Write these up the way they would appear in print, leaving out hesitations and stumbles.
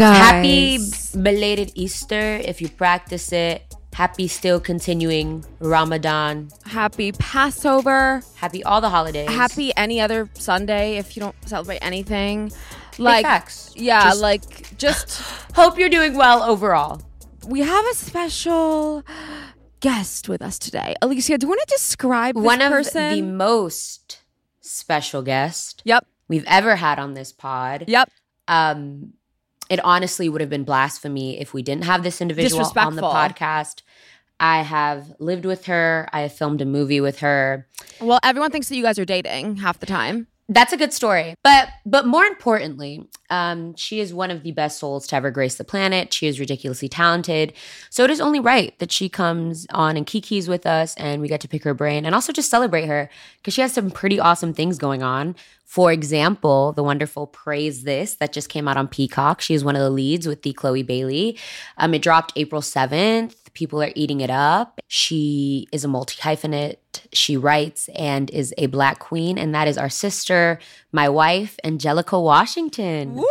guys. Happy belated Easter if you practice it. Happy still continuing Ramadan. Happy Passover. Happy all the holidays. Happy any other Sunday if you don't celebrate anything. Like, facts. Yeah, just, like, just hope you're doing well overall. We have a special guest with us today. Alycia, do you want to describe this person? One of the most special guests we've ever had on this pod. It honestly would have been blasphemy if we didn't have this individual on the podcast. I have lived with her. I have filmed a movie with her. Well, everyone thinks that you guys are dating half the time. That's a good story. But more importantly, she is one of the best souls to ever grace the planet. She is ridiculously talented. So it is only right that she comes on and kikis with us and we get to pick her brain and also just celebrate her because she has some pretty awesome things going on. For example, the wonderful Praise This that just came out on Peacock. She is one of the leads with the Chloe Bailey. It dropped April 7th. People are eating it up. She is a multi-hyphenate. She writes and is a Black queen. And that is our sister, my wife, Anjelika Washington. Woo!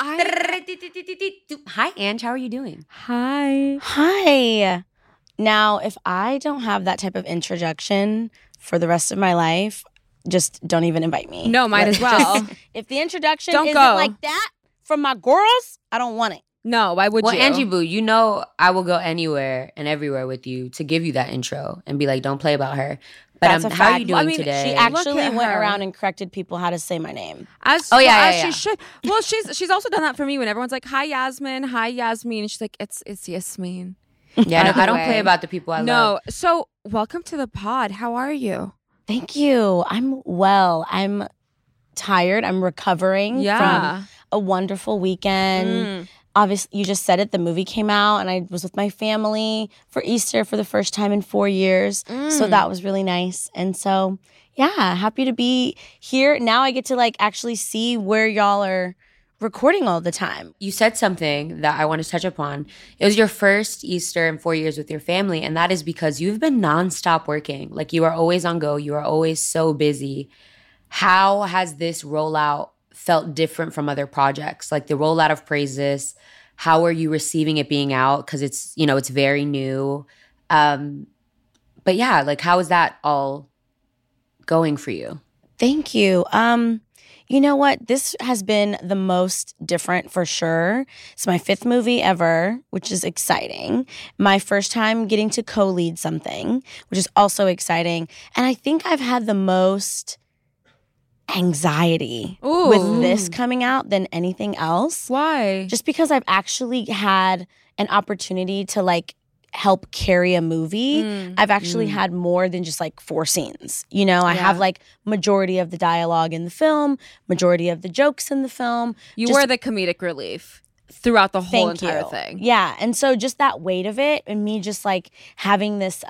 Hi, Ange. How are you doing? Hi. Now, if I don't have that type of introduction for the rest of my life, just don't even invite me. No, might as well. If the introduction isn't like that from my girls, I don't want it. No, why would you? Well, Angie Boo, you know I will go anywhere and everywhere with you to give you that intro and be like, don't play about her. But how are you doing today? She actually went around and corrected people how to say my name. As she should. Well, she's also done that for me when everyone's like, hi Yasmine. And she's like, it's Yasmine. Yeah, no, I don't play about the people I love. No, so welcome to the pod. How are you? Thank you. I'm well. I'm tired. I'm recovering from a wonderful weekend. Obviously, you just said it. The movie came out, and I was with my family for Easter for the first time in 4 years. So that was really nice. And so, yeah, happy to be here. Now I get to like actually see where y'all are recording all the time. You said something that I want to touch upon. It was your first Easter in 4 years with your family, and that is because you've been nonstop working. Like you are always on go. You are always so busy. How has this rollout felt different from other projects? Like the rollout of Praise This, how are you receiving it being out? Because it's, you know, it's very new. But yeah, like how is that all going for you? Thank you. You know what? This has been the most different for sure. It's my fifth movie ever, which is exciting. My first time getting to co-lead something, which is also exciting. And I think I've had the most anxiety with this coming out than anything else. Why? Just because I've actually had an opportunity to like help carry a movie. I've actually had more than just like 4 scenes. You know, I have like majority of the dialogue in the film, majority of the jokes in the film. You were the comedic relief throughout the whole entire thing. Yeah. And so just that weight of it and me just like having this,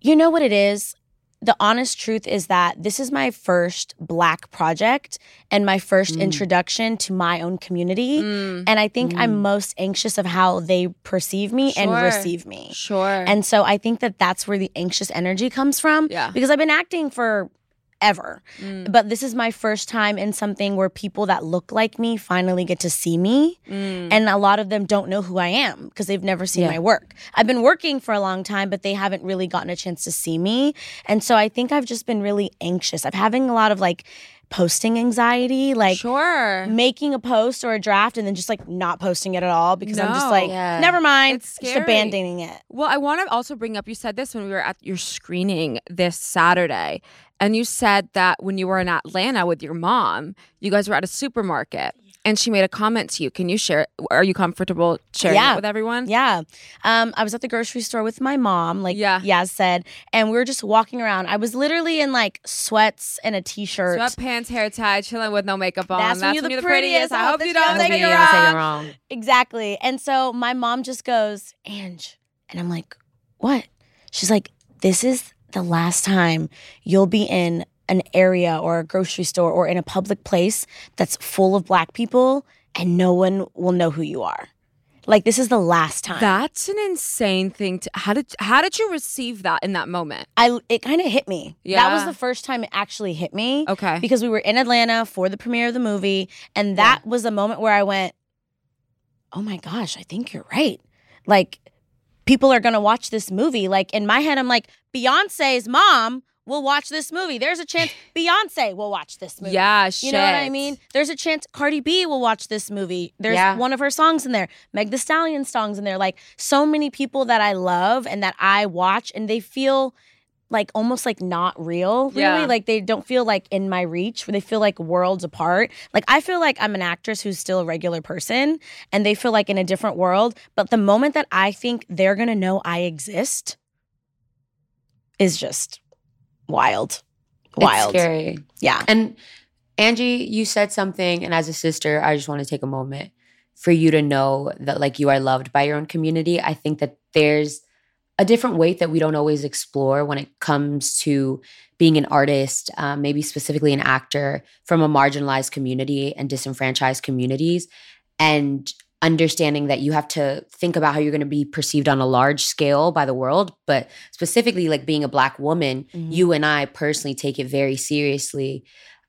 you know what it is? The honest truth is that this is my first Black project and my first introduction to my own community. And I think I'm most anxious of how they perceive me and receive me. Sure. And so I think that that's where the anxious energy comes from. Yeah. Because I've been acting for ever. But this is my first time in something where people that look like me finally get to see me. And a lot of them don't know who I am because they've never seen my work. I've been working for a long time, but they haven't really gotten a chance to see me. And so I think I've just been really anxious. I'm having a lot of like posting anxiety, like making a post or a draft and then just like not posting it at all because I'm just like, never mind, it's just abandoning it. Well, I want to also bring up, you said this when we were at your screening this Saturday, and you said that when you were in Atlanta with your mom, you guys were at a supermarket and she made a comment to you. Can you share? Are you comfortable sharing it with everyone? Yeah. I was at the grocery store with my mom, like Yaz said, and we were just walking around. I was literally in like sweats and a t-shirt. Sweatpants, hair tied, chilling with no makeup on. That's when you're the prettiest. I hope you don't think you're wrong. Exactly. And so my mom just goes, Ange. And I'm like, what? She's like, this is the last time you'll be in an area or a grocery store or in a public place that's full of Black people and no one will know who you are. Like, this is the last time. That's an insane thing. How did you receive that in that moment? It kind of hit me. Yeah. That was the first time it actually hit me. Okay. Because we were in Atlanta for the premiere of the movie. And that was a moment where I went, oh my gosh, I think you're right. Like, people are going to watch this movie. Like, in my head, I'm like, Beyonce's mom will watch this movie. There's a chance Beyonce will watch this movie. Yeah, shit. You know what I mean? There's a chance Cardi B will watch this movie. There's one of her songs in there. Meg Thee Stallion's songs in there. Like, so many people that I love and that I watch, and they feel like almost like not real, really. Yeah. Like, they don't feel like in my reach. They feel like worlds apart. Like, I feel like I'm an actress who's still a regular person, and they feel like in a different world. But the moment that I think they're going to know I exist is just wild. It's scary. Yeah. And Angie, you said something, and as a sister, I just want to take a moment for you to know that, like, you are loved by your own community. I think that there's a different weight that we don't always explore when it comes to being an artist, maybe specifically an actor, from a marginalized community and disenfranchised communities, and understanding that you have to think about how you're going to be perceived on a large scale by the world. But specifically, like, being a Black woman, you and I personally take it very seriously,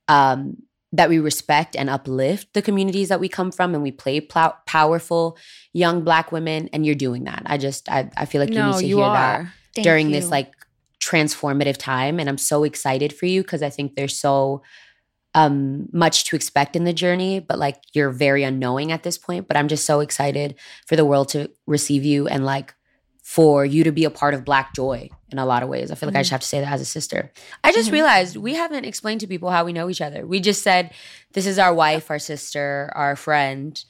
that we respect and uplift the communities that we come from, and we play powerful young Black women. And you're doing that. I feel like you need to hear that during this, like, transformative time. And I'm so excited for you, because I think there's so much to expect in the journey, but, like, you're very unknowing at this point. But I'm just so excited for the world to receive you, and, like, for you to be a part of Black joy in a lot of ways. I feel like I just have to say that as a sister. I just realized we haven't explained to people how we know each other. We just said, this is our wife, our sister, our friend.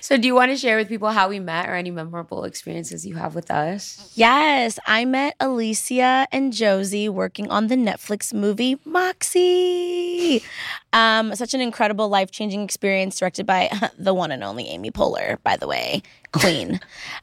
So do you want to share with people how we met, or any memorable experiences you have with us? Yes. I met Alycia and Josie working on the Netflix movie Moxie. Such an incredible, life-changing experience, directed by the one and only Amy Poehler, by the way. Queen.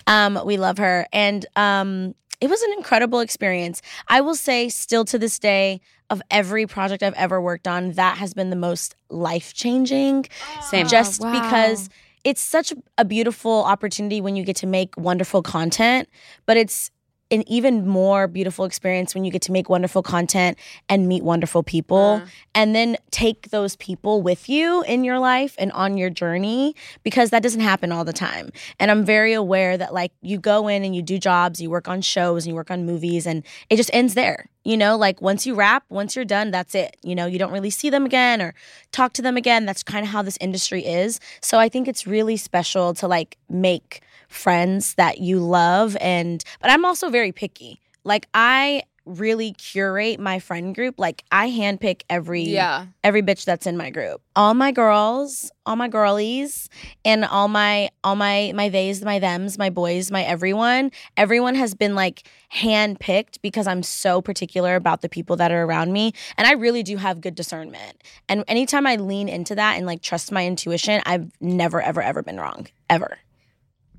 We love her. And it was an incredible experience. I will say, still to this day, of every project I've ever worked on, that has been the most life-changing. Same. Just because it's such a beautiful opportunity when you get to make wonderful content, but it's an even more beautiful experience when you get to make wonderful content and meet wonderful people, and then take those people with you in your life and on your journey, because that doesn't happen all the time. And I'm very aware that, like, you go in and you do jobs, you work on shows and you work on movies, and it just ends there. You know, like, once you wrap, once you're done, that's it. You know, you don't really see them again or talk to them again. That's kind of how this industry is. So I think it's really special to, like, make friends that you love. But I'm also very picky. Like, I really curate my friend group. Like, I handpick every bitch that's in my group. All my girls, all my girlies, and all my theys, my thems, my boys, my everyone. Everyone has been, like, handpicked, because I'm so particular about the people that are around me. And I really do have good discernment. And anytime I lean into that and, like, trust my intuition, I've never, ever, ever been wrong. Ever.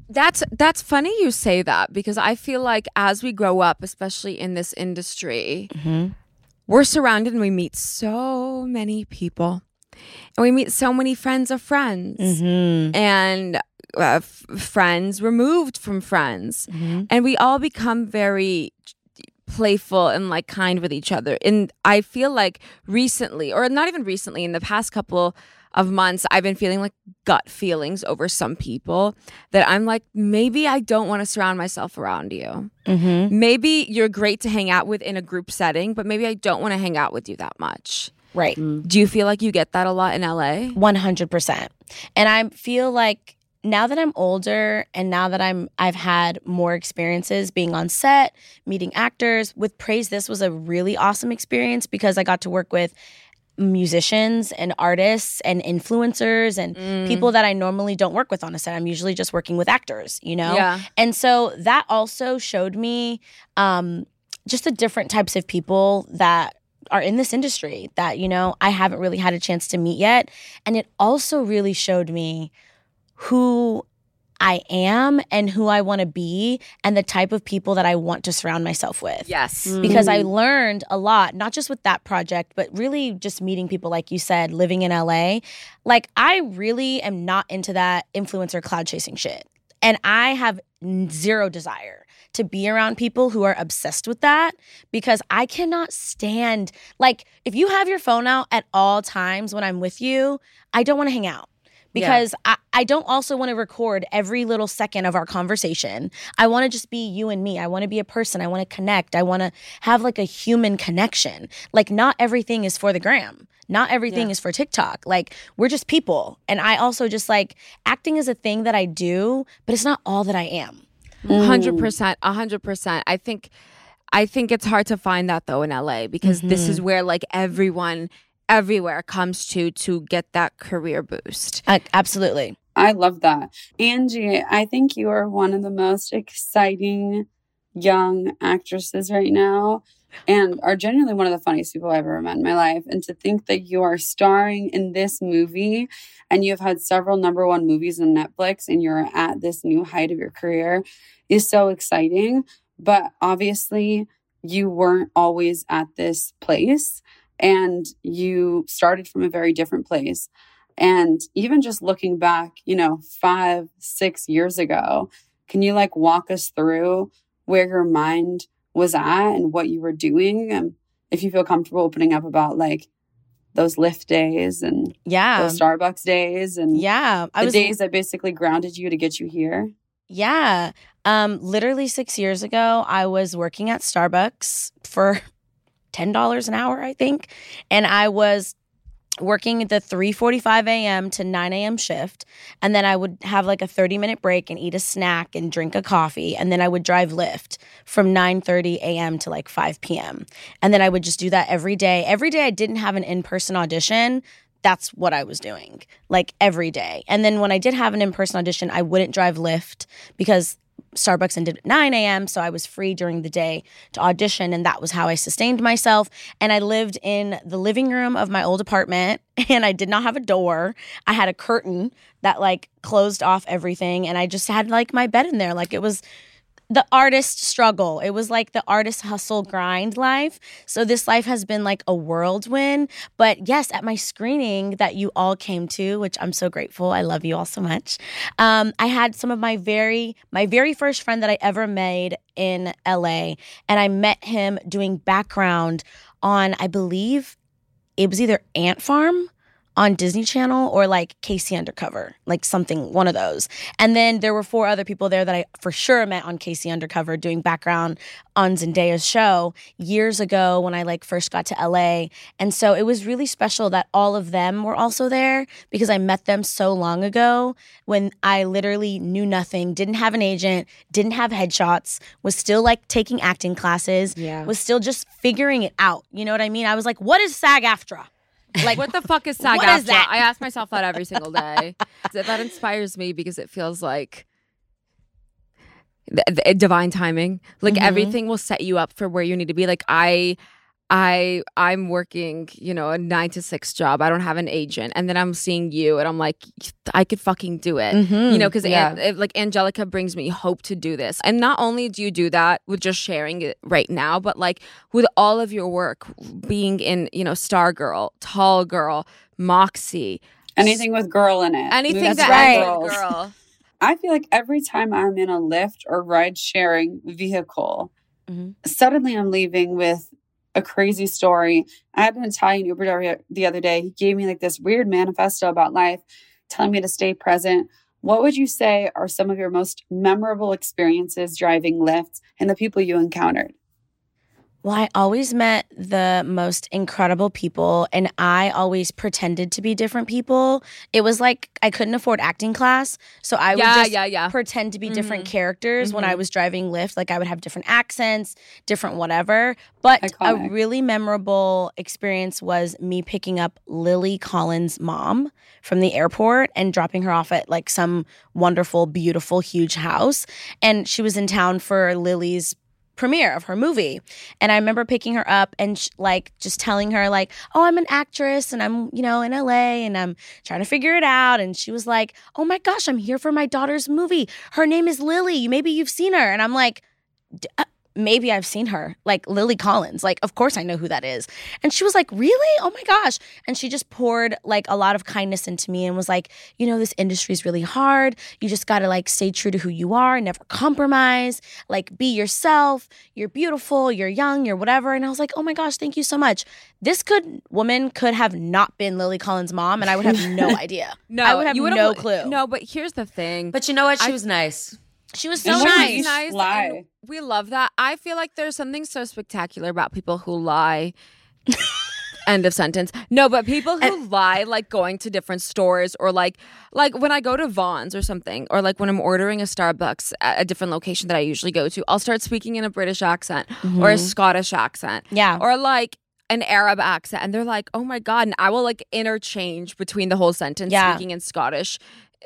That's funny you say that, because I feel like as we grow up, especially in this industry, we're surrounded and we meet so many people, and we meet so many friends of friends and friends removed from friends, and we all become very playful and, like, kind with each other. And I feel like recently, or not even recently, in the past couple of months, I've been feeling, like, gut feelings over some people that I'm like, maybe I don't want to surround myself around you. Maybe you're great to hang out with in a group setting, but maybe I don't want to hang out with you that much. Right. Do you feel like you get that a lot in LA? 100%. And I feel like now that I'm older, and now that I've had more experiences being on set, meeting actors. With Praise This was a really awesome experience, because I got to work with musicians and artists and influencers and people that I normally don't work with on a set. I'm usually just working with actors, you know? Yeah. And so that also showed me just the different types of people that are in this industry that, you know, I haven't really had a chance to meet yet. And it also really showed me who I am and who I want to be and the type of people that I want to surround myself with. Yes. Mm. Because I learned a lot, not just with that project, but really just meeting people, like you said, living in LA. Like, I really am not into that influencer cloud chasing shit. And I have zero desire to be around people who are obsessed with that, because I cannot stand, like, if you have your phone out at all times when I'm with you, I don't want to hang out. Because yeah. I don't also want to record every little second of our conversation. I want to just be you and me. I want to be a person. I want to connect. I want to have like a human connection. Like, not everything is for the gram. Not everything is for TikTok. Like, we're just people. And I also just like, acting is a thing that I do, but it's not all that I am. 100%. 100%. I think it's hard to find that though in LA, because this is where like everyone everywhere comes to get that career boost. Absolutely. I love that. Angie, I think you are one of the most exciting young actresses right now and are genuinely one of the funniest people I've ever met in my life. And to think that you are starring in this movie and you have had several number one movies on Netflix and you're at this new height of your career is so exciting. But obviously you weren't always at this place. And you started from a very different place. And even just looking back, 5-6 years ago, can you like walk us through where your mind was at and what you were doing? And if you feel comfortable opening up about like those Lyft days and those Starbucks days and days that basically grounded you to get you here. Yeah. Literally 6 years ago, I was working at Starbucks for $10 an hour, I think. And I was working the 3:45 a.m. to 9 a.m. shift. And then I would have like a 30-minute break and eat a snack and drink a coffee. And then I would drive Lyft from 9:30 a.m. to like 5 p.m. And then I would just do that every day. Every day I didn't have an in-person audition. That's what I was doing, like every day. And then when I did have an in-person audition, I wouldn't drive Lyft because Starbucks ended at 9 a.m., so I was free during the day to audition, and that was how I sustained myself. And I lived in the living room of my old apartment, and I did not have a door. I had a curtain that, like, closed off everything, and I just had, like, my bed in there. Like, it was the artist struggle. It was, like, the artist hustle grind life. So this life has been, like, a whirlwind. But, yes, at my screening that you all came to, which I'm so grateful. I love you all so much. I had some of my very first friend that I ever made in L.A. And I met him doing background on, I believe, it was either Ant Farm on Disney Channel or like KC Undercover, like something, one of those. And then there were four other people there that I for sure met on KC Undercover doing background on Zendaya's show years ago when I like first got to LA. And so it was really special that all of them were also there because I met them so long ago when I literally knew nothing, didn't have an agent, didn't have headshots, was still like taking acting classes, was still just figuring it out. You know what I mean? I was like, what is SAG-AFTRA? Like, what the fuck is SAG-AFTRA? What is that? I ask myself that every single day. That inspires me because it feels like the divine timing. Like, everything will set you up for where you need to be. Like, I'm working, a 9-to-6 job. I don't have an agent. And then I'm seeing you and I'm like, I could fucking do it. Because Anjelika brings me hope to do this. And not only do you do that with just sharing it right now, but like with all of your work being in, Star Girl, Tall Girl, Moxie. Anything with girl in it. Anything with girl. I feel like every time I'm in a Lyft or ride sharing vehicle, suddenly I'm leaving with a crazy story. I had an Italian Uber driver the other day. He gave me like this weird manifesto about life, telling me to stay present. What would you say are some of your most memorable experiences driving Lyft and the people you encountered? Well, I always met the most incredible people, and I always pretended to be different people. It was like I couldn't afford acting class, so I would just pretend to be different characters when I was driving Lyft. Like, I would have different accents, different whatever. But iconic. A really memorable experience was me picking up Lily Collins' mom from the airport and dropping her off at, like, some wonderful, beautiful, huge house. And she was in town for Lily's premiere of her movie. And I remember picking her up and just telling her like, oh, I'm an actress and I'm, you know, in LA and I'm trying to figure it out. And she was like, oh my gosh, I'm here for my daughter's movie. Her name is Lily. Maybe you've seen her. And I'm like, maybe I've seen her, like Lily Collins. Like, of course I know who that is. And she was like, really? Oh my gosh. And she just poured like a lot of kindness into me and was like, you know, this industry is really hard. You just got to like stay true to who you are, never compromise, like be yourself. You're beautiful, you're young, you're whatever. And I was like, oh my gosh, thank you so much. This woman could have not been Lily Collins' mom and I would have no idea. No, I would have no clue. No, but here's the thing. But you know what? She was nice. She was so nice. And we love that. I feel like there's something so spectacular about people who lie. End of sentence. No, but people who lie, like going to different stores or like when I go to Vons or something, or like when I'm ordering a Starbucks at a different location that I usually go to, I'll start speaking in a British accent or a Scottish accent. Yeah. Or like an Arab accent. And they're like, oh my God. And I will like interchange between the whole sentence speaking in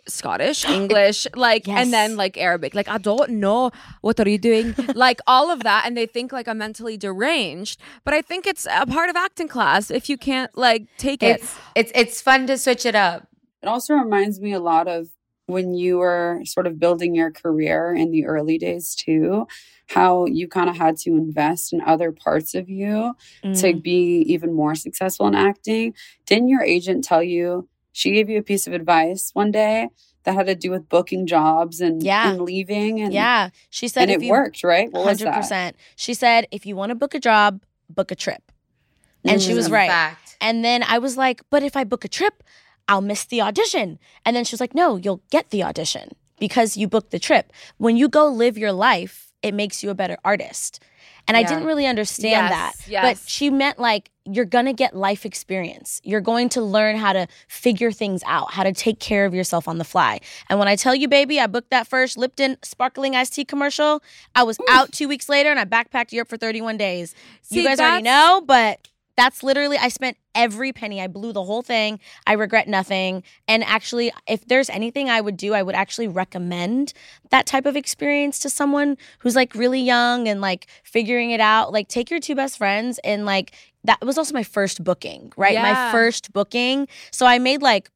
Scottish, English, like, yes. And then like Arabic, like, I don't know, what are you doing? Like all of that. And they think like I'm mentally deranged, but I think it's a part of acting class if you can't like take It's fun to switch it up. It also reminds me a lot of when you were sort of building your career in the early days too, how you kind of had to invest in other parts of you to be even more successful in acting. Didn't your agent tell you, she gave you a piece of advice one day that had to do with booking jobs and leaving. And, she said, and it worked, right? What 100%. Was that? She said, if you want to book a job, book a trip. And she was right. Fact. And then I was like, but if I book a trip, I'll miss the audition. And then she was like, no, you'll get the audition because you booked the trip. When you go live your life, it makes you a better artist. And I didn't really understand that. Yes. But she meant like, you're going to get life experience. You're going to learn how to figure things out, how to take care of yourself on the fly. And when I tell you, baby, I booked that first Lipton sparkling iced tea commercial. I was out 2 weeks later and I backpacked Europe for 31 days. See, you guys already know, but that's literally, I spent every penny. I blew the whole thing. I regret nothing. And actually, if there's anything I would do, I would actually recommend that type of experience to someone who's like really young and like figuring it out. Like take your two best friends and like, that was also my first booking, right? Yeah. My first booking. So I made like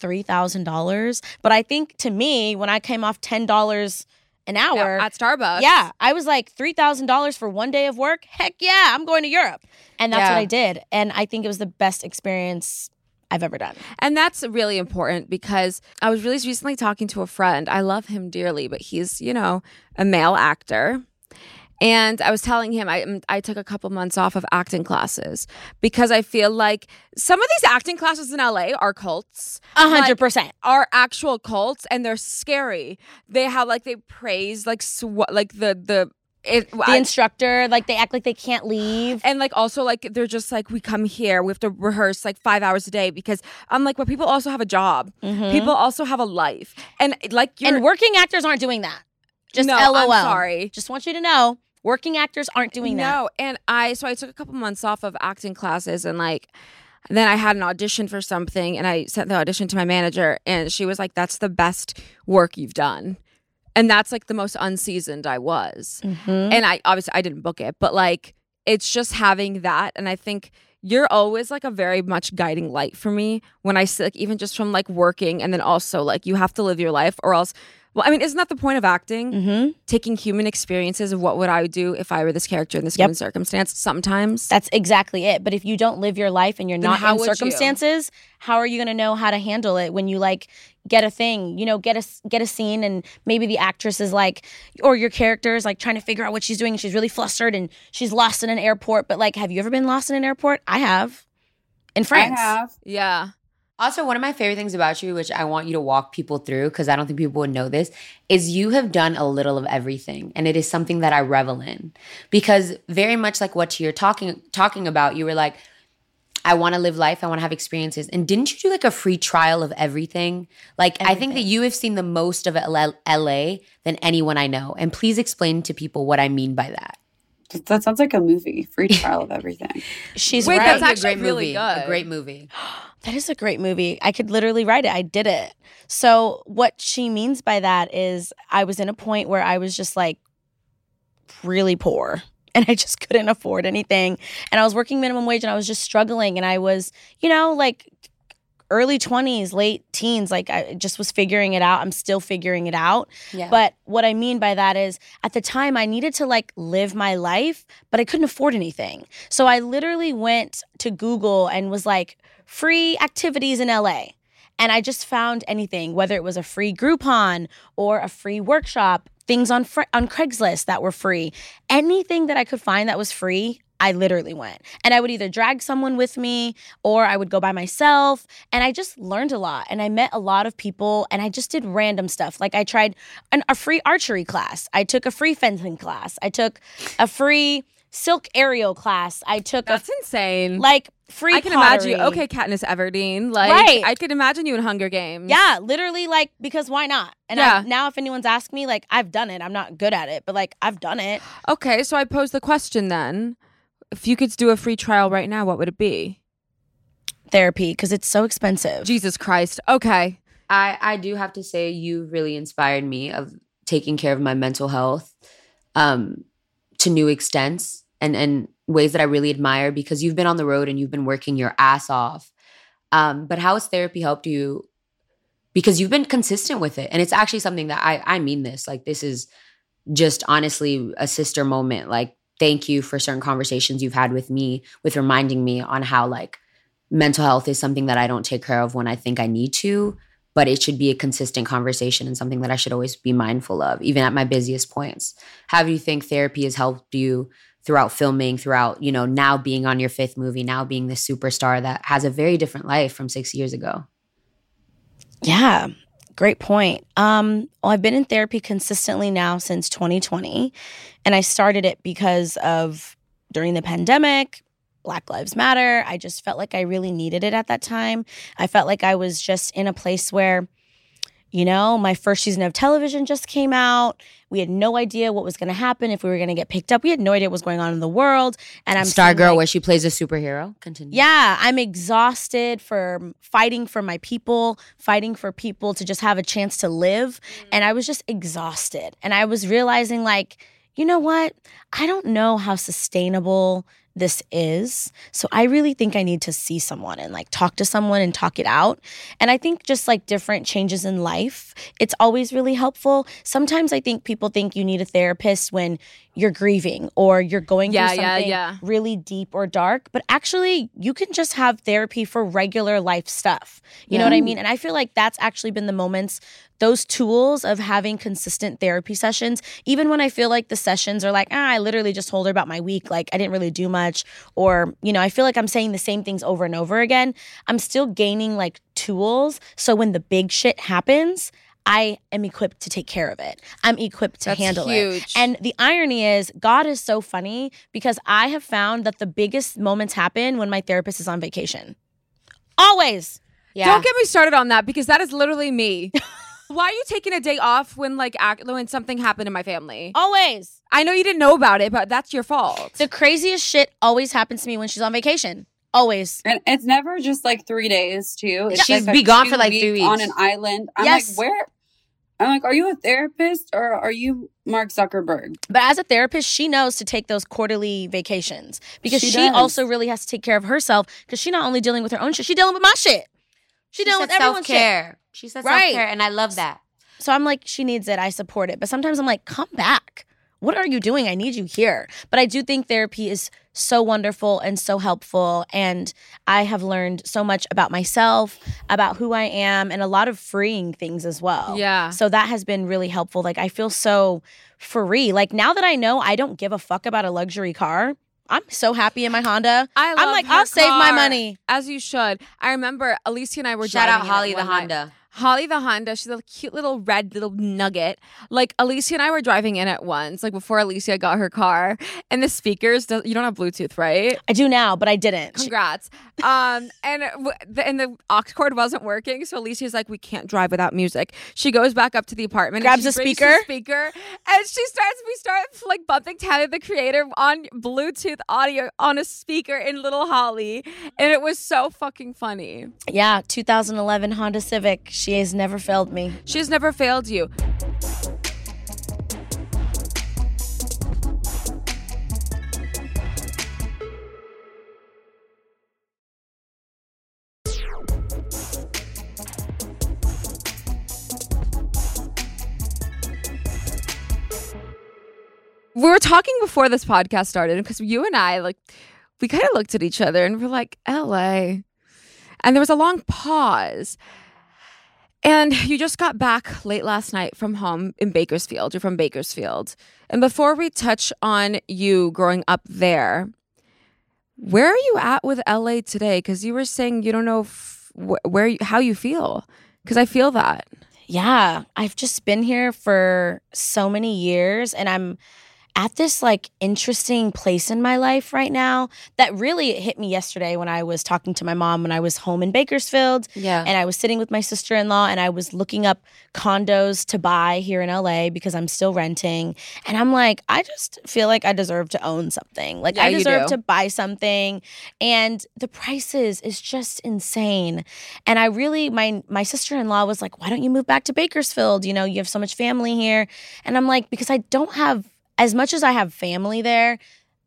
$3,000. But I think to me, when I came off $10 an hour. At Starbucks. Yeah. I was like, $3,000 for one day of work? Heck yeah, I'm going to Europe. And that's what I did. And I think it was the best experience I've ever done. And that's really important because I was really recently talking to a friend. I love him dearly, but he's, you know, a male actor. And I was telling him I took a couple months off of acting classes because I feel like some of these acting classes in LA are cults. 100%. Are actual cults and they're scary. They have like, they praise like the instructor, like they act like they can't leave. And like also like they're just like, we come here, we have to rehearse like 5 hours a day because I'm like, well, people also have a job. Mm-hmm. People also have a life. And like and working actors aren't doing that. Just no, LOL. I'm sorry. Just want you to know. Working actors aren't doing that. No, and I took a couple months off of acting classes and like then I had an audition for something and I sent the audition to my manager and she was like, that's the best work you've done. And that's like the most unseasoned I was. Mm-hmm. And I obviously I didn't book it, but like it's just having that. And I think you're always like a very much guiding light for me when I sit, like, even just from like working and then also like you have to live your life or else. Well, I mean, isn't that the point of acting? Mm-hmm. Taking human experiences of what would I do if I were this character in this human circumstance sometimes. That's exactly it. But if you don't live your life and you're then not in circumstances, how are you going to know how to handle it when you like get a thing, you know, get a scene and maybe the actress is like, or your character is like trying to figure out what she's doing and she's really flustered and she's lost in an airport. But like, have you ever been lost in an airport? I have. In France. I have. Yeah. Also, one of my favorite things about you, which I want you to walk people through, because I don't think people would know this, is you have done a little of everything. And it is something that I revel in. Because very much like what you're talking about, you were like, I want to live life. I want to have experiences. And didn't you do like a free trial of everything? Like everything. I think that you have seen the most of LA than anyone I know. And please explain to people what I mean by that. That sounds like a movie. Free trial of everything. She's right. That's actually a great really movie. Good. A great movie. That is a great movie. I could literally write it. I did it. So what she means by that is I was in a point where I was just like really poor and I just couldn't afford anything. And I was working minimum wage and I was just struggling. And I was, you know, like early 20s, late teens, like I just was figuring it out. I'm still figuring it out. Yeah. But what I mean by that is at the time I needed to like live my life, but I couldn't afford anything. So I literally went to Google and was like, free activities in LA. And I just found anything, whether it was a free Groupon or a free workshop, things on Craigslist that were free. Anything that I could find that was free, I literally went. And I would either drag someone with me or I would go by myself. And I just learned a lot. And I met a lot of people and I just did random stuff. Like I tried a free archery class. I took a free fencing class. I took a free silk aerial class. I took That's insane. Like free pottery. I can imagine you. Okay, Katniss Everdeen. Like right. I could imagine you in Hunger Games. Yeah, literally like because why not? And yeah. Now if anyone's asked me, like I've done it. I'm not good at it, but like I've done it. Okay, so I pose the question then. If you could do a free trial right now, what would it be? Therapy, because it's so expensive. Jesus Christ. Okay. I do have to say you really inspired me of taking care of my mental health to new extents and ways that I really admire because you've been on the road and you've been working your ass off. But how has therapy helped you? Because you've been consistent with it. And it's actually something that I mean this. Like this is just honestly a sister moment. Like, thank you for certain conversations you've had with me with reminding me on how like mental health is something that I don't take care of when I think I need to, but it should be a consistent conversation and something that I should always be mindful of, even at my busiest points. How do you think therapy has helped you throughout filming, throughout, you know, now being on your fifth movie, now being this superstar that has a very different life from 6 years ago? Yeah. Great point. Well, I've been in therapy consistently now since 2020, and I started it because of during the pandemic, Black Lives Matter. I just felt like I really needed it at that time. I felt like I was just in a place where, you know, my first season of television just came out. We had no idea what was going to happen, if we were going to get picked up. We had no idea what was going on in the world. And I'm Star Girl, like, where she plays a superhero. Continue. Yeah, I'm exhausted for fighting for people to just have a chance to live. And I was just exhausted. And I was realizing, like, you know what? I don't know how sustainable this is. So I really think I need to see someone and like talk to someone and talk it out. And I think just like different changes in life, it's always really helpful. Sometimes I think people think you need a therapist when you're grieving or you're going through something really deep or dark. But actually, you can just have therapy for regular life stuff. You know what I mean? And I feel like that's actually been the moments, those tools of having consistent therapy sessions, even when I feel like the sessions are like, I literally just told her about my week. Like, I didn't really do much. Or, you know, I feel like I'm saying the same things over and over again. I'm still gaining like tools. So when the big shit happens, I am equipped to take care of it. I'm equipped to handle it. And the irony is, God is so funny because I have found that the biggest moments happen when my therapist is on vacation. Always. Yeah. Don't get me started on that because that is literally me. Why are you taking a day off when something happened in my family? Always. I know you didn't know about it, but that's your fault. The craziest shit always happens to me when she's on vacation. Always. And it's never just like 3 days, too. It's she's like be gone for like 2 weeks. On an island. I'm like, where? I'm like, are you a therapist or are you Mark Zuckerberg? But as a therapist, she knows to take those quarterly vacations. Because she also really has to take care of herself. Because she's not only dealing with her own shit, she's dealing with my shit. She's dealing with everyone's shit. She says self-care, and I love that. So I'm like, she needs it. I support it. But sometimes I'm like, come back. What are you doing? I need you here. But I do think therapy is so wonderful and so helpful. And I have learned so much about myself, about who I am, and a lot of freeing things as well. Yeah. So that has been really helpful. Like, I feel so free. Like, now that I know I don't give a fuck about a luxury car, I'm so happy in my Honda. I'm like, I'll save my money. As you should. I remember Alycia and I were driving. Shout out Holly the Honda. Holly the Honda. She's a cute little red little nugget. Like, Alycia and I were driving in at once, like before Alycia got her car. And the speakers, you don't have Bluetooth, right? I do now, but I didn't. Congrats. And the aux cord wasn't working. So Alicia's like, we can't drive without music. She goes back up to the apartment. Grabs a speaker. And we start like bumping Tyler, the Creator, on Bluetooth audio on a speaker in Little Holly. And it was so fucking funny. Yeah, 2011 Honda Civic. She has never failed me. She has never failed you. We were talking before this podcast started because you and I, like, we kind of looked at each other and we're like, LA. And there was a long pause. And you just got back late last night from home in Bakersfield. You're from Bakersfield. And before we touch on you growing up there, where are you at with LA today? Because you were saying you don't know how you feel. Because I feel that. Yeah, I've just been here for so many years, and I'm at this like interesting place in my life right now that really hit me yesterday when I was talking to my mom when I was home in Bakersfield. Yeah. And I was sitting with my sister-in-law and I was looking up condos to buy here in LA because I'm still renting. And I'm like, I just feel like I deserve to own something. Like, yeah, I deserve to buy something. And the prices is just insane. And I really, my sister-in-law was like, why don't you move back to Bakersfield? You know, you have so much family here. And I'm like, because I don't have, as much as I have family there,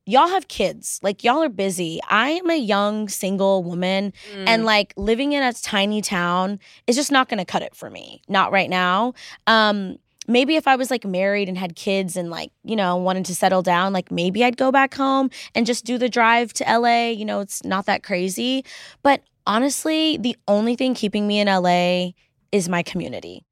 y'all have kids. Like, y'all are busy. I am a young, single woman. And, like, living in a tiny town is just not going to cut it for me. Not right now. Maybe if I was, like, married and had kids and, like, you know, wanted to settle down, like, maybe I'd go back home and just do the drive to LA. You know, it's not that crazy. But, honestly, the only thing keeping me in LA is my community.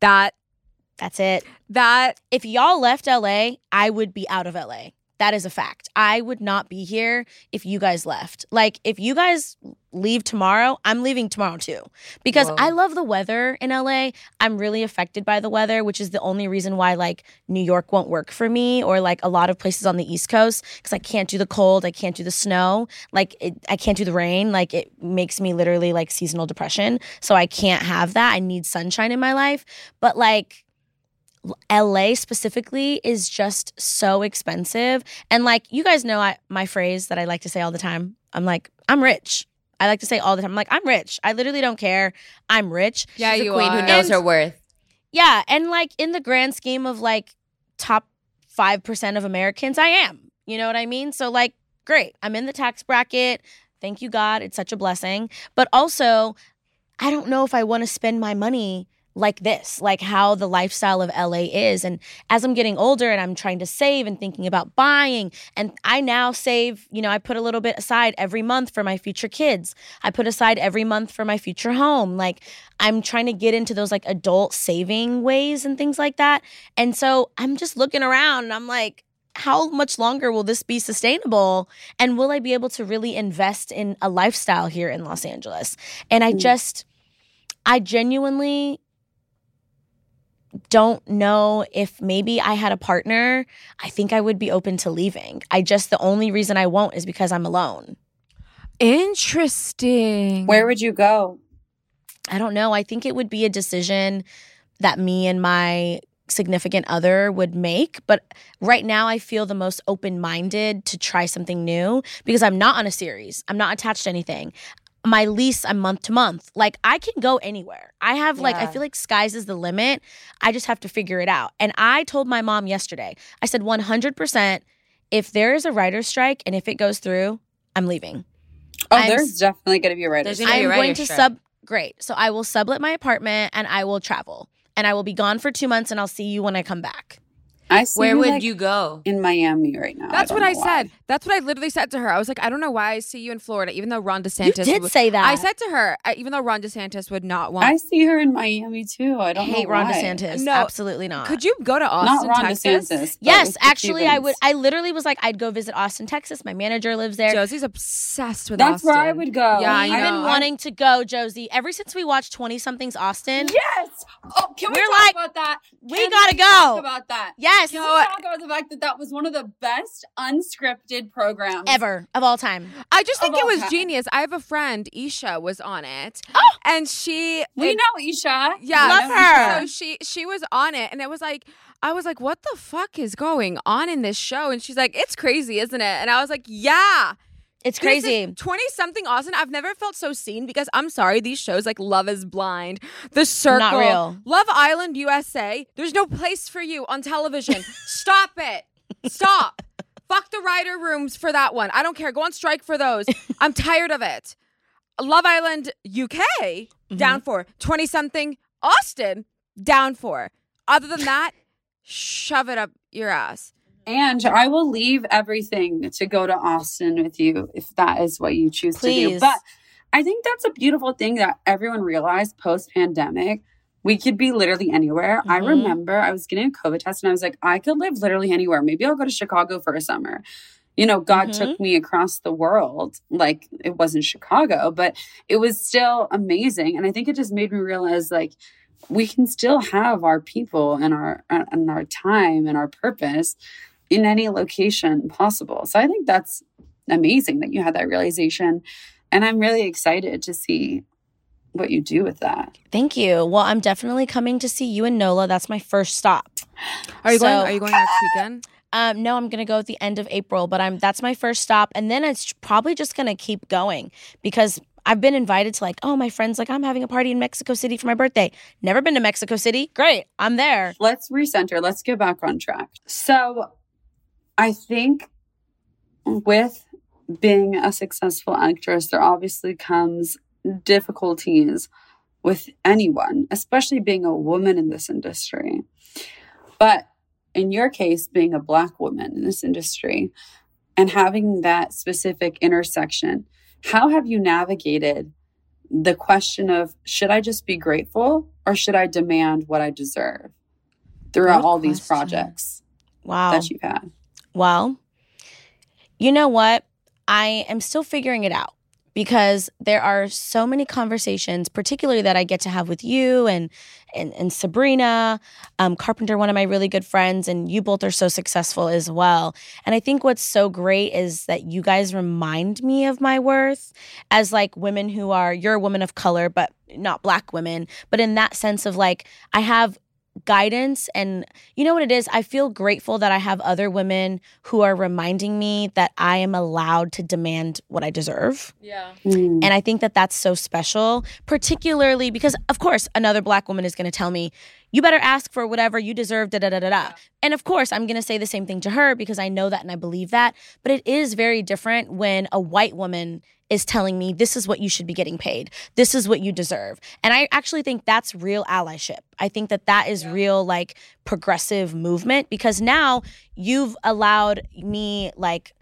That's it. That if y'all left LA, I would be out of LA. That is a fact. I would not be here if you guys left. Like, if you guys leave tomorrow, I'm leaving tomorrow too. Because I love the weather in LA. I'm really affected by the weather, which is the only reason why, like, New York won't work for me or, like, a lot of places on the East Coast. Because I can't do the cold. I can't do the snow. Like, I can't do the rain. Like, it makes me literally, like, seasonal depression. So I can't have that. I need sunshine in my life. But, like, LA specifically is just so expensive. And, like, you guys know my phrase that I like to say all the time. I'm like, I'm rich. I like to say all the time. I'm like, I'm rich. I literally don't care. I'm rich. Yeah, she's a queen who knows her worth. Yeah. And, like, in the grand scheme of, like, top 5% of Americans, I am. You know what I mean? So, like, great. I'm in the tax bracket. Thank you, God. It's such a blessing. But also, I don't know if I want to spend my money like this, like how the lifestyle of LA is. And as I'm getting older and I'm trying to save and thinking about buying, and I now save, you know, I put a little bit aside every month for my future kids. I put aside every month for my future home. Like, I'm trying to get into those, like, adult saving ways and things like that. And so I'm just looking around and I'm like, how much longer will this be sustainable? And will I be able to really invest in a lifestyle here in Los Angeles? And I genuinely don't know if maybe I had a partner, I think I would be open to leaving. The only reason I won't is because I'm alone. Interesting. Where would you go? I don't know. I think it would be a decision that me and my significant other would make. But right now I feel the most open-minded to try something new because I'm not on a series. I'm not attached to anything. My lease, I'm month to month. Like, I can go anywhere. I have, like, I feel like sky's is the limit. I just have to figure it out. And I told my mom yesterday, I said 100%, if there is a writer's strike and if it goes through, I'm leaving. Oh, there's definitely going to be a writer's strike. I'm going to great. So I will sublet my apartment and I will travel. And I will be gone for 2 months and I'll see you when I come back. Where would you go? In Miami right now. That's what I said. That's what I literally said to her. I was like, I don't know why I see you in Florida, even though Ron DeSantis. You did say that. I said to her, even though Ron DeSantis would not want. I see her in Miami too. I don't know why. Hate Ron DeSantis. No, absolutely not. Could you go to Austin, Texas? Not Ron DeSantis. Yes, actually, I would. I literally was like, I'd go visit Austin, Texas. My manager lives there. Josie's obsessed with Austin. That's where I would go. Yeah, I know. I've been wanting to go, Josie, ever since we watched 20-something's Austin. Yes. Oh, can we talk about that? We gotta go. About that. Yes. Can we talk about the fact that that was one of the best unscripted programs ever of all time? I just think it was genius. I have a friend, Isha, was on it, and we know Isha. Yeah, love her. So she was on it, and it was like, I was like, what the fuck is going on in this show? And she's like, it's crazy, isn't it? And I was like, yeah. It's crazy. 20-something Austin. I've never felt so seen because, I'm sorry, these shows like Love is Blind, The Circle. Not real. Love Island USA. There's no place for you on television. Stop it. Stop. Fuck the writer rooms for that one. I don't care. Go on strike for those. I'm tired of it. Love Island UK, down for. 20-something Austin, down for. Other than that, shove it up your ass. Ange, I will leave everything to go to Austin with you if that is what you choose to do. But I think that's a beautiful thing that everyone realized post-pandemic. We could be literally anywhere. Mm-hmm. I remember I was getting a COVID test and I was like, I could live literally anywhere. Maybe I'll go to Chicago for a summer. You know, God took me across the world. Like, it wasn't Chicago, but it was still amazing. And I think it just made me realize, like, we can still have our people and our time and our purpose in any location possible. So I think that's amazing that you had that realization. And I'm really excited to see what you do with that. Thank you. Well, I'm definitely coming to see you in NOLA. That's my first stop. Are you going next weekend? No, I'm going to go at the end of April, but that's my first stop. And then it's probably just going to keep going because I've been invited to, like, oh, my friend's like, I'm having a party in Mexico City for my birthday. Never been to Mexico City. Great. I'm there. Let's recenter. Let's get back on track. So I think with being a successful actress, there obviously comes difficulties with anyone, especially being a woman in this industry. But in your case, being a Black woman in this industry and having that specific intersection, how have you navigated the question of, should I just be grateful or should I demand what I deserve throughout all these projects that you've had? Well, you know what? I am still figuring it out because there are so many conversations, particularly that I get to have with you and Sabrina, Carpenter, one of my really good friends, and you both are so successful as well. And I think what's so great is that you guys remind me of my worth as, like, women who are, you're a woman of color, but not Black women. But in that sense of, like, I have guidance, and you know what it is? I feel grateful that I have other women who are reminding me that I am allowed to demand what I deserve. Yeah. Mm. And I think that that's so special, particularly because, of course, another Black woman is going to tell me, you better ask for whatever you deserve, da-da-da-da-da. Yeah. And of course, I'm going to say the same thing to her because I know that and I believe that. But it is very different when a white woman is telling me, this is what you should be getting paid. This is what you deserve. And I actually think that's real allyship. I think that that is real, like, progressive movement, because now you've allowed me, like,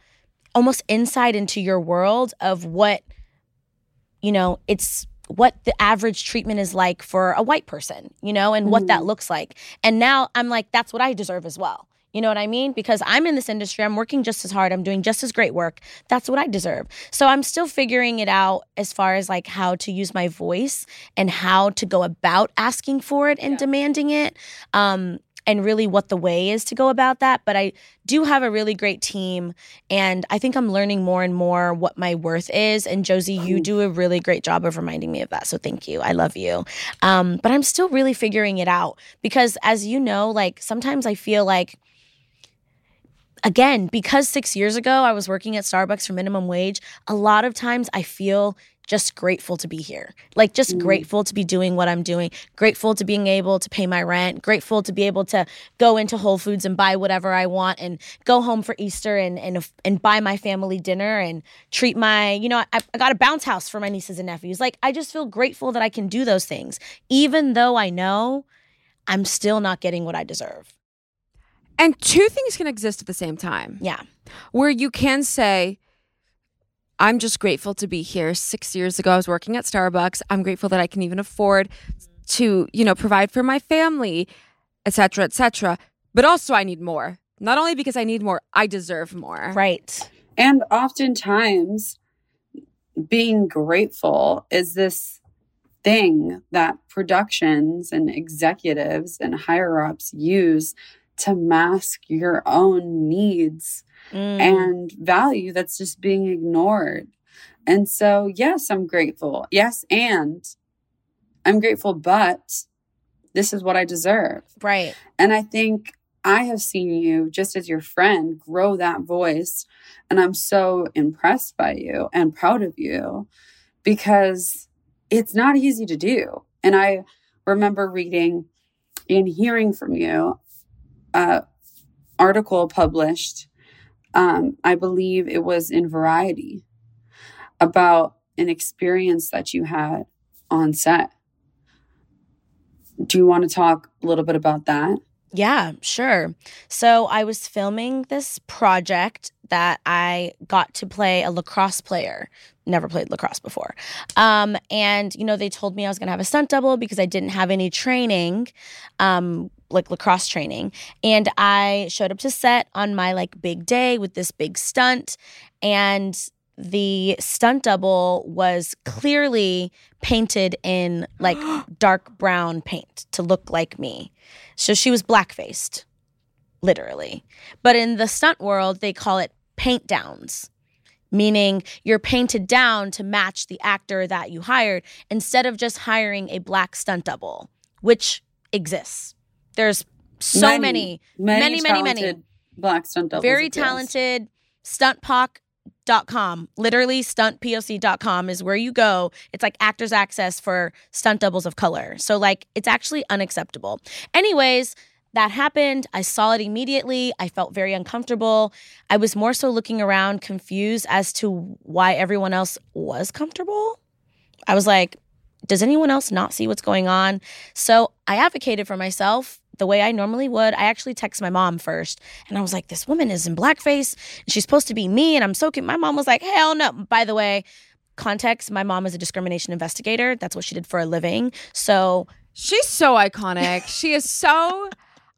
almost insight into your world of what, you know, it's what the average treatment is like for a white person, you know, and what that looks like. And now I'm like, that's what I deserve as well. You know what I mean? Because I'm in this industry. I'm working just as hard. I'm doing just as great work. That's what I deserve. So I'm still figuring it out as far as, like, how to use my voice and how to go about asking for it and demanding it, and really what the way is to go about that. But I do have a really great team, and I think I'm learning more and more what my worth is. And Josie, you do a really great job of reminding me of that. So thank you. I love you. But I'm still really figuring it out because, as you know, like, sometimes I feel like, again, because 6 years ago I was working at Starbucks for minimum wage, a lot of times I feel just grateful to be here. Like, just grateful to be doing what I'm doing, grateful to being able to pay my rent, grateful to be able to go into Whole Foods and buy whatever I want and go home for Easter and buy my family dinner and treat my, you know, I got a bounce house for my nieces and nephews. Like, I just feel grateful that I can do those things, even though I know I'm still not getting what I deserve. And two things can exist at the same time. Yeah. Where you can say, I'm just grateful to be here. 6 years ago, I was working at Starbucks. I'm grateful that I can even afford to, you know, provide for my family, et cetera, et cetera. But also I need more. Not only because I need more, I deserve more. Right. And oftentimes being grateful is this thing that productions and executives and higher-ups use to mask your own needs and value that's just being ignored. And so, yes, I'm grateful. Yes, and I'm grateful, but this is what I deserve. Right. And I think I have seen you, just as your friend, grow that voice. And I'm so impressed by you and proud of you because it's not easy to do. And I remember reading and hearing from you article published, I believe it was in Variety, about an experience that you had on set. Do you want to talk a little bit about that? Yeah, sure. So I was filming this project that I got to play a lacrosse player. Never played lacrosse before. And, you know, they told me I was going to have a stunt double because I didn't have any training, like lacrosse training. And I showed up to set on my like big day with this big stunt. And the stunt double was clearly painted in like dark brown paint to look like me. So she was blackfaced, literally. But in the stunt world, they call it paint downs, meaning you're painted down to match the actor that you hired instead of just hiring a black stunt double, which exists. There's so many black stunt doubles. Very talented. StuntPOC.com. Literally StuntPOC.com is where you go. It's like Actors Access for stunt doubles of color. So like it's actually unacceptable. Anyways, that happened. I saw it immediately. I felt very uncomfortable. I was more so looking around confused as to why everyone else was comfortable. I was like, does anyone else not see what's going on? So I advocated for myself the way I normally would. I actually text my mom first. And I was like, this woman is in blackface. And she's supposed to be me. And I'm so cute. My mom was like, hell no. By the way, context, my mom is a discrimination investigator. That's what she did for a living. So she's so iconic. She is so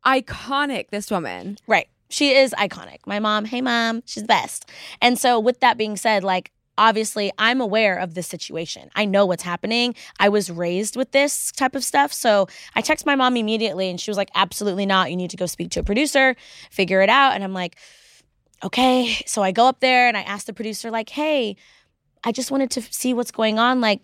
iconic, this woman. Right. She is iconic. My mom, hey, mom, she's the best. And so with that being said, like, obviously, I'm aware of this situation. I know what's happening. I was raised with this type of stuff. So I text my mom immediately and she was like, absolutely not. You need to go speak to a producer, figure it out. And I'm like, okay. So I go up there and I ask the producer like, hey, I just wanted to see what's going on. Like,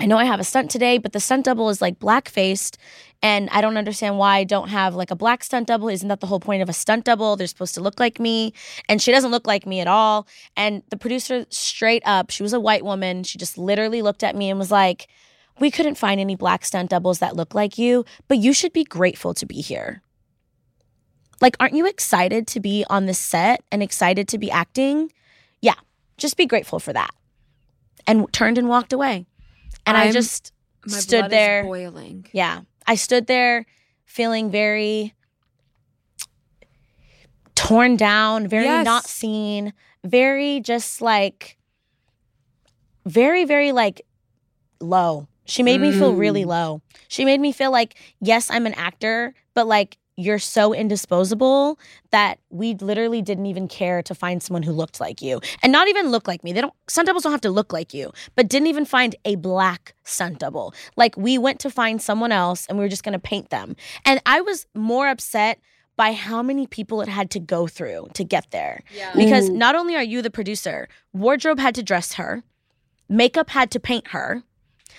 I know I have a stunt today, but the stunt double is like blackfaced and I don't understand why I don't have like a black stunt double. Isn't that the whole point of a stunt double? They're supposed to look like me and she doesn't look like me at all. And the producer straight up, she was a white woman. She just literally looked at me and was like, we couldn't find any black stunt doubles that look like you, but you should be grateful to be here. Like, aren't you excited to be on this set and excited to be acting? Yeah, just be grateful for that. And turned and walked away. And I just stood there. My blood is boiling. Yeah. I stood there feeling very torn down, very not seen, very just like, very, very like low. She made me feel really low. She made me feel like, yes, I'm an actor, but like you're so indisposable that we literally didn't even care to find someone who looked like you. And not even look like me. They don't. Stunt doubles don't have to look like you. But didn't even find a black stunt double. Like, we went to find someone else and we were just going to paint them. And I was more upset by how many people it had to go through to get there. Yeah. Because not only are you the producer, wardrobe had to dress her. Makeup had to paint her.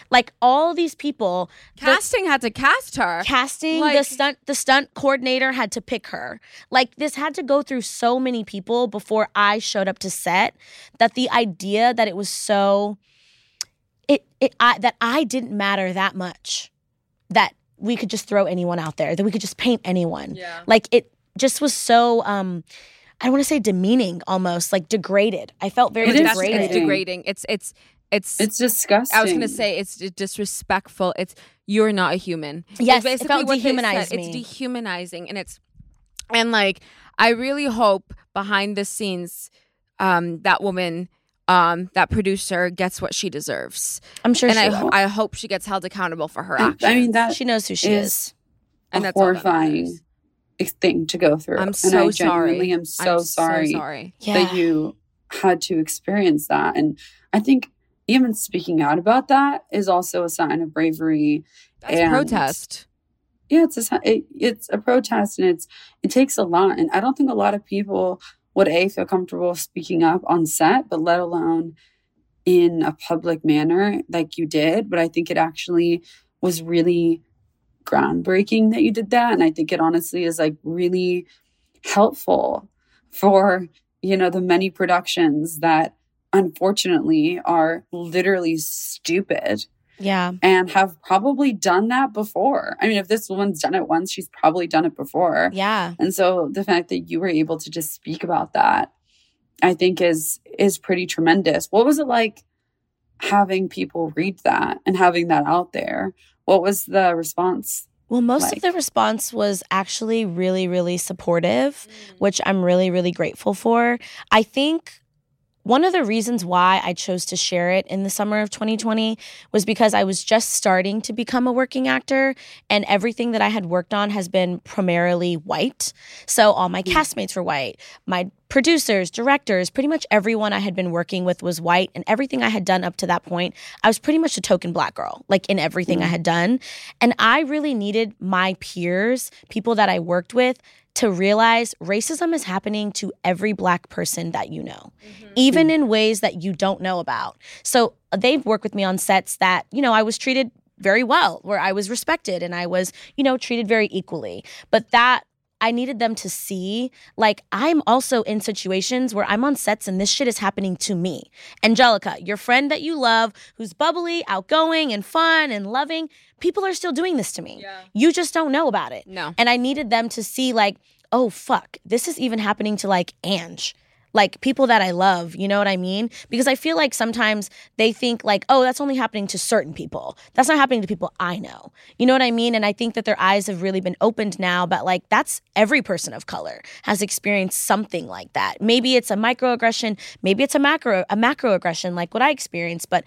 Like, all these people. Casting had to cast her. Casting, like, the stunt coordinator had to pick her. Like, this had to go through so many people before I showed up to set that the idea that it was so, that I didn't matter that much, that we could just throw anyone out there, that we could just paint anyone. Yeah. Like, it just was so, I don't want to say demeaning almost, like degraded. I felt very degraded. It's degrading. It's disgusting. I was going to say it's disrespectful. It's, you're not a human. Yes, it's basically what dehumanized me. It's dehumanizing. And like, I really hope behind the scenes that woman, that producer gets what she deserves. I'm sure she will. I hope she gets held accountable for her actions. I mean, she knows who she is. And that's horrifying thing to go through. I'm so sorry. I am so sorry that you had to experience that. And I think even speaking out about that is also a sign of bravery. That's a protest. Yeah, it's a protest, and it takes a lot. And I don't think a lot of people would feel comfortable speaking up on set, but let alone in a public manner like you did. But I think it actually was really groundbreaking that you did that, and I think it honestly is like really helpful for, you know, the many productions that unfortunately are literally stupid. Yeah. And have probably done that before. I mean, if this woman's done it once, she's probably done it before. Yeah. And so the fact that you were able to just speak about that, I think is pretty tremendous. What was it like having people read that and having that out there? What was the response Well, most of the response was actually really, really supportive, which I'm really, really grateful for. I think one of the reasons why I chose to share it in the summer of 2020 was because I was just starting to become a working actor, and everything that I had worked on has been primarily white. So all my castmates were white. My producers, directors, pretty much everyone I had been working with was white, and everything I had done up to that point, I was pretty much a token Black girl, like in everything I had done. And I really needed my peers, people that I worked with, to realize racism is happening to every Black person that you know, even in ways that you don't know about. So they've worked with me on sets that, you know, I was treated very well, where I was respected and I was, you know, treated very equally. But that, I needed them to see, like, I'm also in situations where I'm on sets and this shit is happening to me. Anjelika, your friend that you love, who's bubbly, outgoing, and fun, and loving, people are still doing this to me. Yeah. You just don't know about it. No. And I needed them to see, like, oh, fuck, this is even happening to, like, Ange. Like, people that I love, you know what I mean? Because I feel like sometimes they think, like, oh, that's only happening to certain people. That's not happening to people I know. You know what I mean? And I think that their eyes have really been opened now, but, like, that's every person of color has experienced something like that. Maybe it's a microaggression. Maybe it's a macroaggression, like what I experienced. But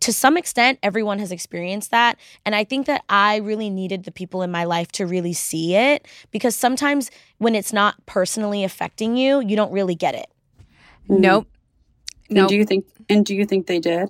to some extent, everyone has experienced that. And I think that I really needed the people in my life to really see it, because sometimes when it's not personally affecting you, you don't really get it. Nope. Do you think they did?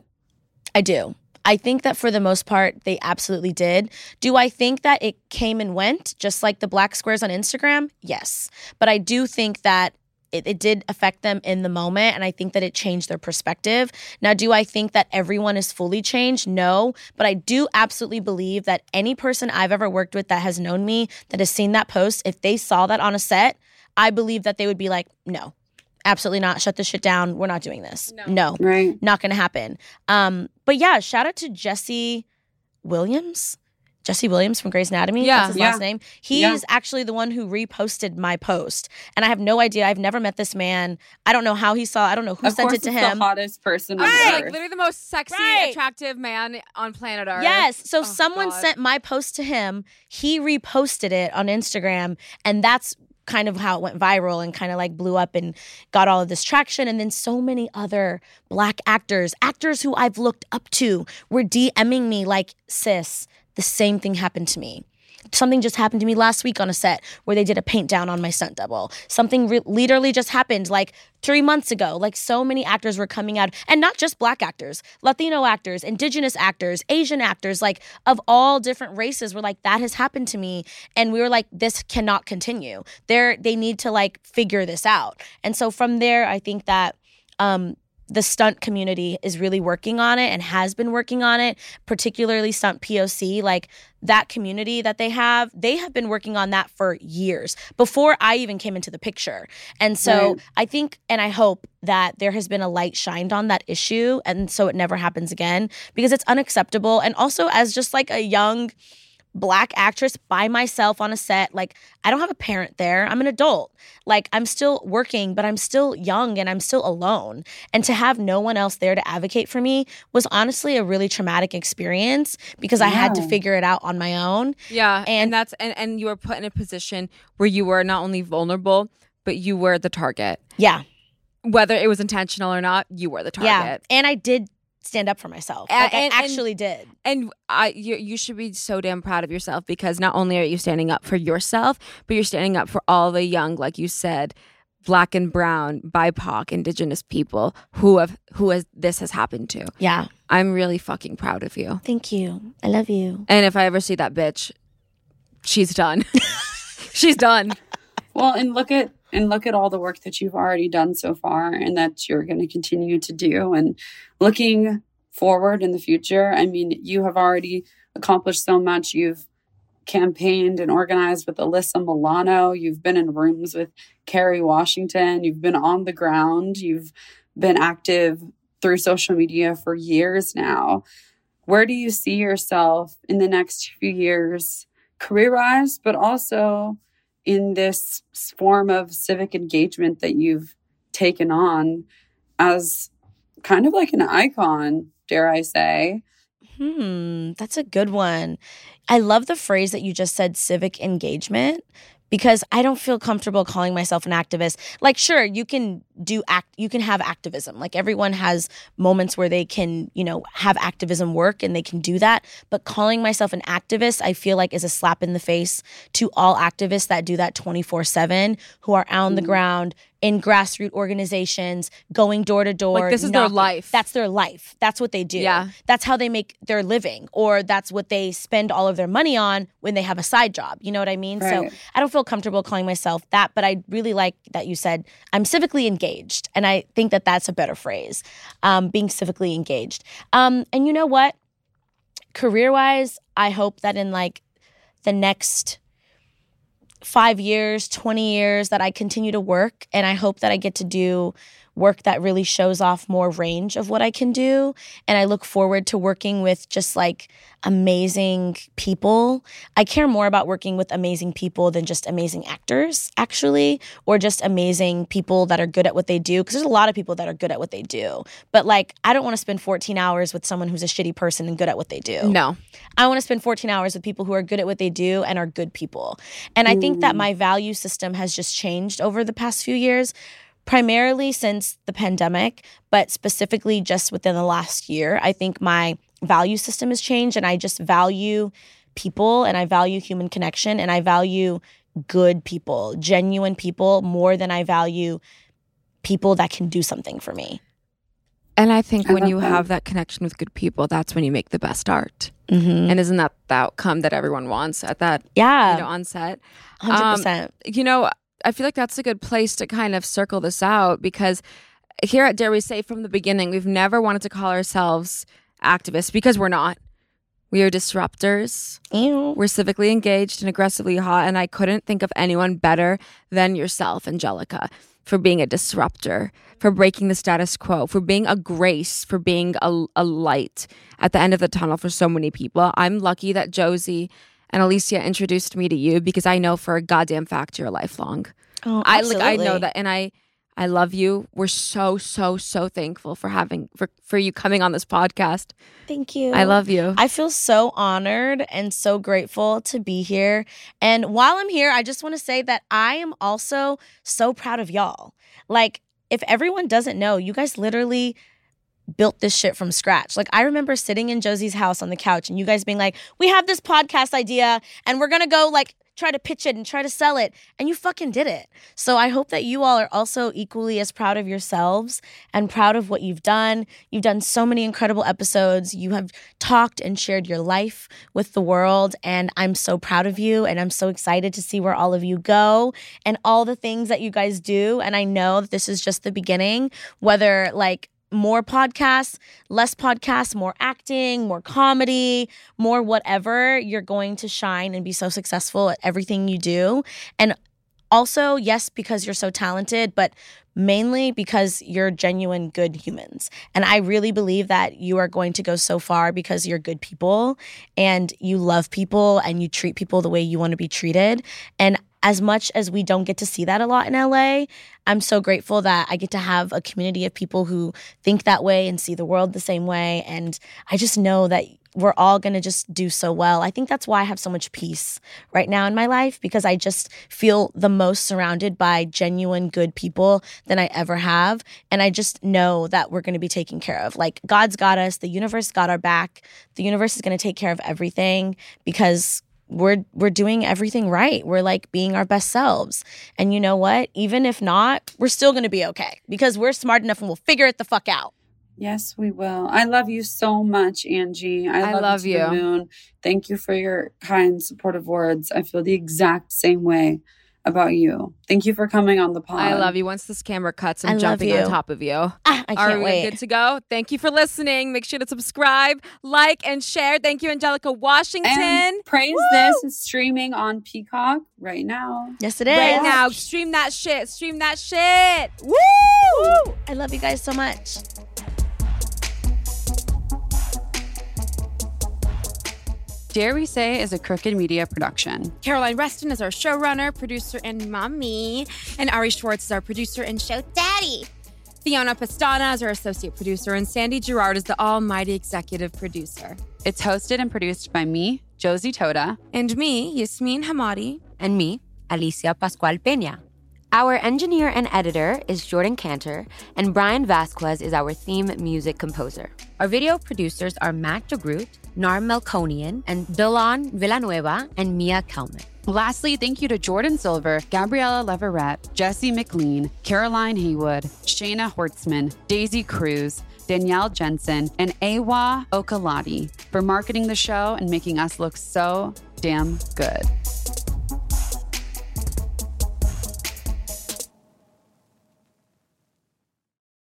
I do. I think that for the most part, they absolutely did. Do I think that it came and went, just like the Black squares on Instagram? Yes. But I do think that it did affect them in the moment, and I think that it changed their perspective. Now, do I think that everyone is fully changed? No. But I do absolutely believe that any person I've ever worked with that has known me, that has seen that post, if they saw that on a set, I believe that they would be like, no. Absolutely not. Shut this shit down. We're not doing this. No. Right. Not going to happen. But yeah, shout out to Jesse Williams. Jesse Williams from Grey's Anatomy. Yeah. That's his last name. He's actually the one who reposted my post. And I have no idea. I've never met this man. I don't know how he saw. I don't know who sent it to him. Of course, the hottest person on earth. Like, literally the most sexy, attractive man on planet Earth. Yes. So someone sent my post to him. He reposted it on Instagram. And that's kind of how it went viral and kind of like blew up and got all of this traction. And then so many other Black actors who I've looked up to were DMing me like, sis, the same thing happened to me. Something just happened to me last week on a set where they did a paint down on my stunt double. Something literally just happened like 3 months ago. Like, so many actors were coming out, and not just Black actors, Latino actors, Indigenous actors, Asian actors, like of all different races were like, that has happened to me. And we were like, this cannot continue. They need to like figure this out. And so from there, I think that the stunt community is really working on it and has been working on it, particularly stunt POC, like that community that they have been working on that for years before I even came into the picture. And so I think, and I hope that there has been a light shined on that issue. And so it never happens again, because it's unacceptable. And also, as just like a young Black actress by myself on a set, like, I don't have a parent there. I'm an adult. Like, I'm still working, but I'm still young and I'm still alone. And to have no one else there to advocate for me was honestly a really traumatic experience, because I had to figure it out on my own. Yeah. And that's and you were put in a position where you were not only vulnerable, but you were the target. Yeah. Whether it was intentional or not, you were the target. Yeah. And I did stand up for myself. Like, I actually did. And you should be so damn proud of yourself, because not only are you standing up for yourself, but you're standing up for all the young, like you said, Black and brown, BIPOC, Indigenous people who this has happened to. Yeah. I'm really fucking proud of you. Thank you. I love you. And if I ever see that bitch, she's done. She's done. Well, and look at all the work that you've already done so far and that you're going to continue to do. And looking forward in the future, I mean, you have already accomplished so much. You've campaigned and organized with Alyssa Milano. You've been in rooms with Kerry Washington. You've been on the ground. You've been active through social media for years now. Where do you see yourself in the next few years career-wise, but also in this form of civic engagement that you've taken on as kind of like an icon, dare I say? That's a good one. I love the phrase that you just said, civic engagement, because I don't feel comfortable calling myself an activist. Like, sure, you can have activism. Like, everyone has moments where they can, have activism work and they can do that. But calling myself an activist, I feel like, is a slap in the face to all activists that do that 24/7, who are on the ground in grassroots organizations, going door to door. Like, this is their life. That's their life. That's what they do. Yeah. That's how they make their living, or that's what they spend all of their money on when they have a side job. You know what I mean? Right. So I don't feel comfortable calling myself that, but I really like that you said I'm civically engaged, and I think that that's a better phrase, being civically engaged. And you know what? Career-wise, I hope that in the next 5 years, 20 years, that I continue to work, and I hope that I get to do work that really shows off more range of what I can do. And I look forward to working with just amazing people. I care more about working with amazing people than just amazing actors, actually, or just amazing people that are good at what they do. Because there's a lot of people that are good at what they do. But I don't want to spend 14 hours with someone who's a shitty person and good at what they do. No. I want to spend 14 hours with people who are good at what they do and are good people. And I think that my value system has just changed over the past few years. Primarily since the pandemic, but specifically just within the last year, I think my value system has changed, and I just value people, and I value human connection, and I value good people, genuine people, more than I value people that can do something for me. And I think when you have that connection with good people, that's when you make the best art. Mm-hmm. And isn't that the outcome that everyone wants at that on set? 100%. I feel like that's a good place to kind of circle this out, because here at Dare We Say, from the beginning, we've never wanted to call ourselves activists, because we're not. We are disruptors. Ew. We're civically engaged and aggressively hot, and I couldn't think of anyone better than yourself, Anjelika, for being a disruptor, for breaking the status quo, for being a grace, for being a light at the end of the tunnel for so many people. I'm lucky that Josie and Alycia introduced me to you, because I know for a goddamn fact you're lifelong. Oh, absolutely. I know that, and I love you. We're so, so, so thankful for having for you coming on this podcast. Thank you. I love you. I feel so honored and so grateful to be here. And while I'm here, I just want to say that I am also so proud of y'all. If everyone doesn't know, you guys literally built this shit from scratch. I remember sitting in Josie's house on the couch and you guys being like, we have this podcast idea and we're going to go try to pitch it and try to sell it. And you fucking did it. So I hope that you all are also equally as proud of yourselves and proud of what you've done. You've done so many incredible episodes. You have talked and shared your life with the world. And I'm so proud of you. And I'm so excited to see where all of you go and all the things that you guys do. And I know that this is just the beginning, whether more podcasts, less podcasts, more acting, more comedy, more whatever, you're going to shine and be so successful at everything you do. And also, yes, because you're so talented, but mainly because you're genuine good humans. And I really believe that you are going to go so far because you're good people and you love people and you treat people the way you want to be treated. And as much as we don't get to see that a lot in LA, I'm so grateful that I get to have a community of people who think that way and see the world the same way. And I just know that we're all going to just do so well. I think that's why I have so much peace right now in my life, because I just feel the most surrounded by genuine good people than I ever have. And I just know that we're going to be taken care of. God's got us. The universe got our back. The universe is going to take care of everything, because we're doing everything right. We're being our best selves. And you know what? Even if not, we're still going to be okay, because we're smart enough and we'll figure it the fuck out. Yes, we will. I love you so much, Angie. I love you to the moon. Thank you for your kind, supportive words. I feel the exact same way about you. Thank you for coming on the pod. I love you. Once this camera cuts, I'm jumping on top of you. I can't wait. Are we good to go? Thank you for listening. Make sure to subscribe, like, and share. Thank you, Anjelika Washington. And Praise This is streaming on Peacock right now. Yes, it is. Right now. Stream that shit. Stream that shit. Woo! Woo! I love you guys so much. Dare We Say is a Crooked Media production. Caroline Reston is our showrunner, producer, and mommy. And Ari Schwartz is our producer and show daddy. Fiona Pastana is our associate producer, and Sandy Gerard is the almighty executive producer. It's hosted and produced by me, Josie Toda. And me, Yasmine Hamadi. And me, Alycia Pascual Peña. Our engineer and editor is Jordan Cantor, and Brian Vasquez is our theme music composer. Our video producers are Matt DeGroot, Nar Melkonian, and Dylan Villanueva, and Mia Kelman. Lastly, thank you to Jordan Silver, Gabriella Leverett, Jesse McLean, Caroline Haywood, Shayna Hortzman, Daisy Cruz, Danielle Jensen, and Awa Okalati for marketing the show and making us look so damn good.